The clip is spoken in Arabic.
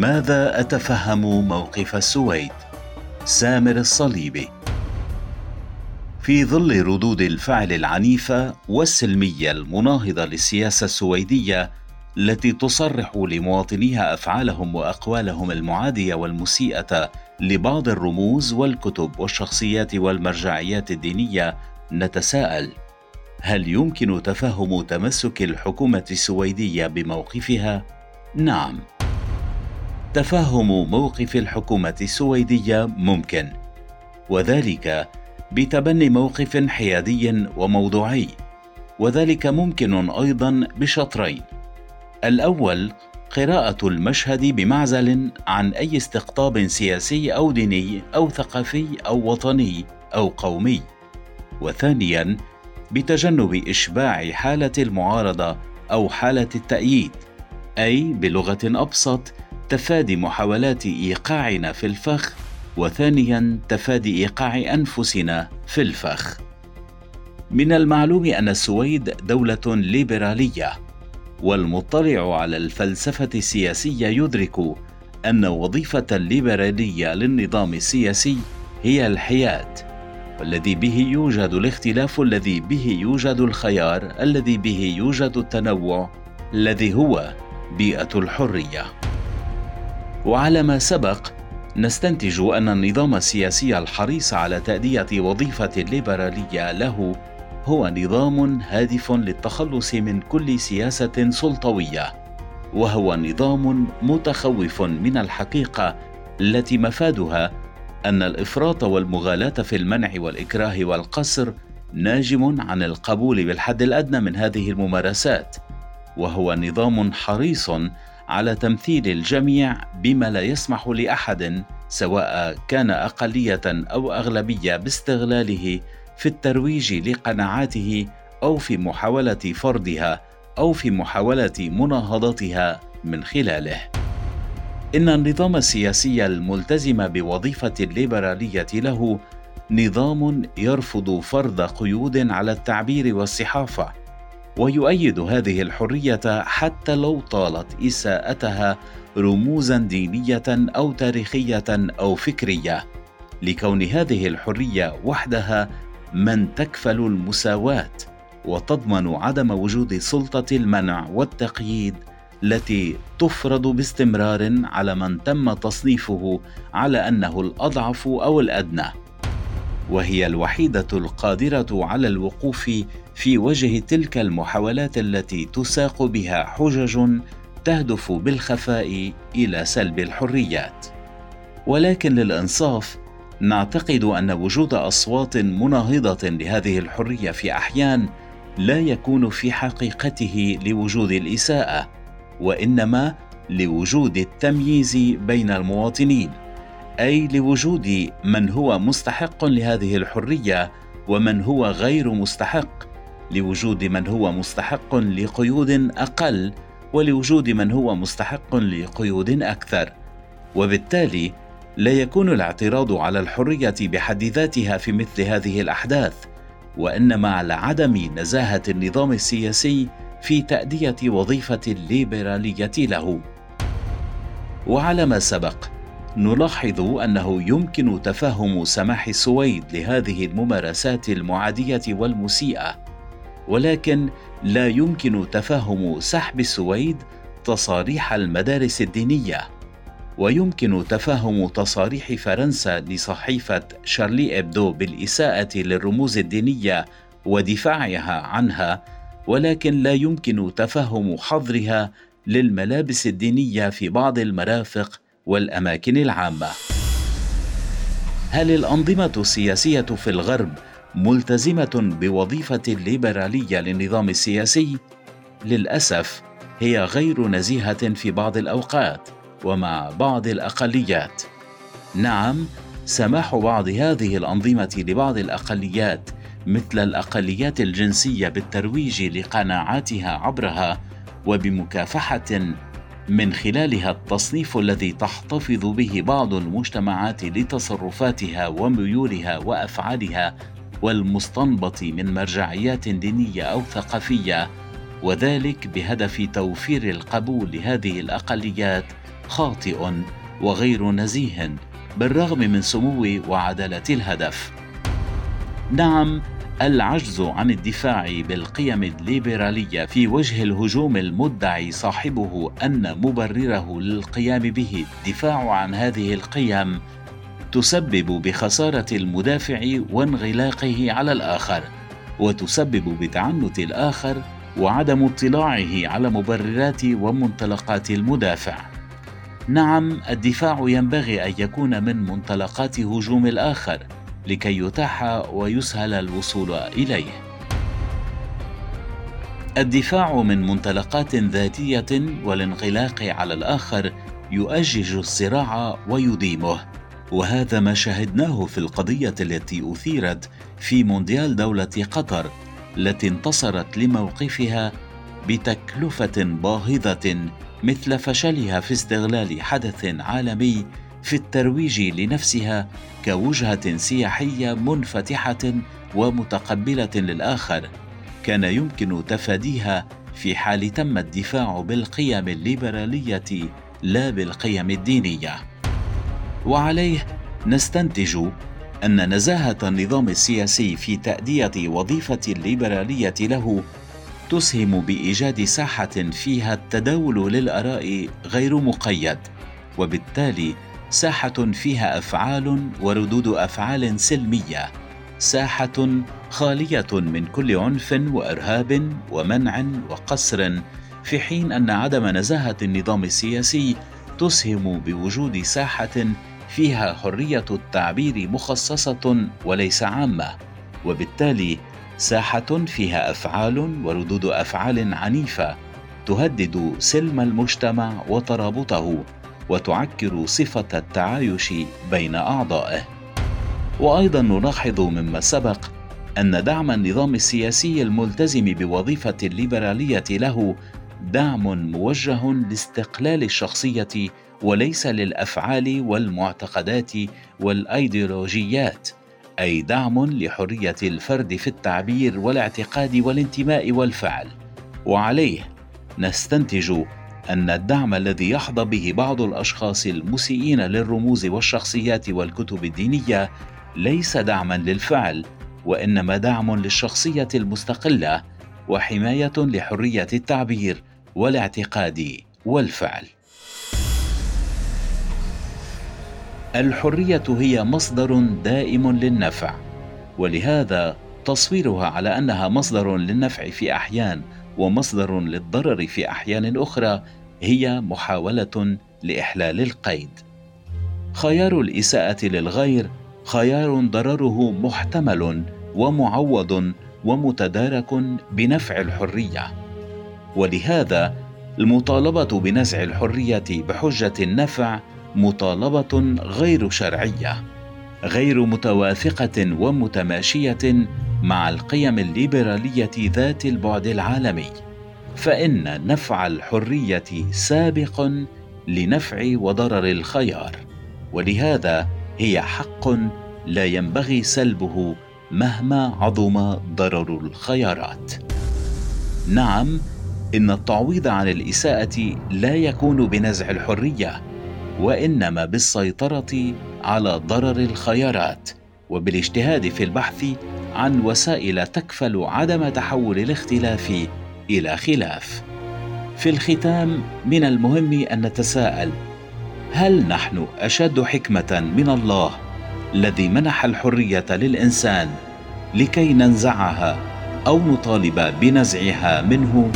لماذا أتفهم موقف السويد؟ سامر الصليبي. في ظل ردود الفعل العنيفة والسلمية المناهضة للسياسة السويدية التي تصرح لمواطنيها أفعالهم وأقوالهم المعادية والمسيئة لبعض الرموز والكتب والشخصيات والمرجعيات الدينية، نتساءل: هل يمكن تفهم تمسك الحكومة السويدية بموقفها؟ نعم، تفهم موقف الحكومة السويدية ممكن، وذلك بتبني موقف حيادي وموضوعي، وذلك ممكن أيضاً بشطرين: الأول قراءة المشهد بمعزل عن أي استقطاب سياسي أو ديني أو ثقافي أو وطني أو قومي، وثانياً بتجنب إشباع حالة المعارضة أو حالة التأييد، أي بلغة أبسط تفادي محاولات إيقاعنا في الفخ، وثانياً تفادي إيقاع أنفسنا في الفخ. من المعلوم أن السويد دولة ليبرالية، والمطلع على الفلسفة السياسية يدرك أن وظيفة الليبرالية للنظام السياسي هي الحياد، والذي به يوجد الاختلاف، الذي به يوجد الخيار، الذي به يوجد التنوع، الذي هو بيئة الحرية. وعلى ما سبق نستنتج أن النظام السياسي الحريص على تأدية وظيفة الليبرالية له هو نظام هادف للتخلص من كل سياسة سلطوية، وهو نظام متخوف من الحقيقة التي مفادها أن الإفراط والمغالاة في المنع والإكراه والقصر ناجم عن القبول بالحد الأدنى من هذه الممارسات، وهو نظام حريص على تمثيل الجميع بما لا يسمح لأحد سواء كان أقلية أو أغلبية باستغلاله في الترويج لقناعاته أو في محاولة فرضها أو في محاولة مناهضتها من خلاله. إن النظام السياسي الملتزم بوظيفة الليبرالية له نظام يرفض فرض قيود على التعبير والصحافة، ويؤيد هذه الحرية حتى لو طالت إساءتها رموزاً دينية أو تاريخية أو فكرية، لكون هذه الحرية وحدها من تكفل المساواة وتضمن عدم وجود سلطة المنع والتقييد التي تفرض باستمرار على من تم تصنيفه على أنه الأضعف أو الأدنى، وهي الوحيدة القادرة على الوقوف في وجه تلك المحاولات التي تساق بها حجج تهدف بالخفاء إلى سلب الحريات. ولكن للإنصاف نعتقد أن وجود أصوات مناهضة لهذه الحرية في أحيان لا يكون في حقيقته لوجود الإساءة، وإنما لوجود التمييز بين المواطنين، أي لوجود من هو مستحق لهذه الحرية ومن هو غير مستحق، لوجود من هو مستحق لقيود أقل ولوجود من هو مستحق لقيود أكثر. وبالتالي لا يكون الاعتراض على الحرية بحد ذاتها في مثل هذه الأحداث، وإنما على عدم نزاهة النظام السياسي في تأدية وظيفة الليبرالية له. وعلى ما سبق نلاحظ أنه يمكن تفهم سماح السويد لهذه الممارسات المعادية والمسيئة، ولكن لا يمكن تفهم سحب السويد تصاريح المدارس الدينية، ويمكن تفهم تصاريح فرنسا لصحيفة شارلي إبدو بالإساءة للرموز الدينية ودفاعها عنها، ولكن لا يمكن تفهم حظرها للملابس الدينية في بعض المرافق والأماكن العامة. هل الأنظمة السياسية في الغرب ملتزمة بوظيفة الليبرالية للنظام السياسي؟ للأسف هي غير نزيهة في بعض الأوقات ومع بعض الأقليات. نعم، سماح بعض هذه الأنظمة لبعض الأقليات مثل الأقليات الجنسية بالترويج لقناعاتها عبرها، وبمكافحة من خلالها التصنيف الذي تحتفظ به بعض المجتمعات لتصرفاتها وميولها وأفعالها، والمستنبط من مرجعيات دينية أو ثقافية، وذلك بهدف توفير القبول لهذه الأقليات خاطئ وغير نزيه بالرغم من سمو وعدالة الهدف. نعم، العجز عن الدفاع بالقيم الليبرالية في وجه الهجوم المدعي صاحبه أن مبرره للقيام به الدفاع عن هذه القيم تسبب بخسارة المدافع وانغلاقه على الآخر، وتسبب بتعنت الآخر وعدم اطلاعه على مبررات ومنطلقات المدافع. نعم، الدفاع ينبغي أن يكون من منطلقات هجوم الآخر لكي يتاح ويسهل الوصول إليه. الدفاع من منطلقات ذاتية والانغلاق على الآخر يؤجج الصراع ويديمه، وهذا ما شاهدناه في القضية التي أثيرت في مونديال دولة قطر، التي انتصرت لموقفها بتكلفة باهظة مثل فشلها في استغلال حدث عالمي في الترويج لنفسها كوجهة سياحية منفتحة ومتقبلة للآخر، كان يمكن تفاديها في حال تم الدفاع بالقيم الليبرالية لا بالقيم الدينية. وعليه نستنتج أن نزاهة النظام السياسي في تأدية وظيفة الليبرالية له تسهم بإيجاد ساحة فيها التداول للآراء غير مقيد، وبالتالي ساحة فيها أفعال وردود أفعال سلمية، ساحة خالية من كل عنف وإرهاب ومنع وقصر، في حين أن عدم نزاهة النظام السياسي تسهم بوجود ساحة فيها حرية التعبير مخصصة وليس عامة، وبالتالي ساحة فيها أفعال وردود أفعال عنيفة تهدد سلم المجتمع وترابطه، وتعكر صفة التعايش بين أعضائه. وأيضا نلاحظ مما سبق أن دعم النظام السياسي الملتزم بوظيفة الليبرالية له دعم موجه لاستقلال الشخصية وليس للأفعال والمعتقدات والأيديولوجيات، أي دعم لحرية الفرد في التعبير والاعتقاد والانتماء والفعل. وعليه نستنتج أن الدعم الذي يحظى به بعض الأشخاص المسيئين للرموز والشخصيات والكتب الدينية ليس دعما للفعل، وإنما دعم للشخصية المستقلة وحماية لحرية التعبير والاعتقاد والفعل. الحرية هي مصدر دائم للنفع، ولهذا تصويرها على أنها مصدر للنفع في أحيان ومصدر للضرر في أحيان أخرى هي محاولة لإحلال القيد. خيار الإساءة للغير خيار ضرره محتمل ومعوض ومتدارك بنفع الحرية، ولهذا المطالبة بنزع الحرية بحجة النفع مطالبة غير شرعية، غير متوافقة ومتماشية مع القيم الليبرالية ذات البعد العالمي، فإن نفع الحرية سابق لنفع وضرر الخيار، ولهذا هي حق لا ينبغي سلبه مهما عظم ضرر الخيارات. نعم، إن التعويض عن الإساءة لا يكون بنزع الحرية، وإنما بالسيطرة على ضرر الخيارات، وبالاجتهاد في البحث عن وسائل تكفل عدم تحول الاختلاف إلى خلاف. في الختام، من المهم أن نتساءل: هل نحن أشد حكمة من الله الذي منح الحرية للإنسان لكي ننزعها أو نطالب بنزعها منه؟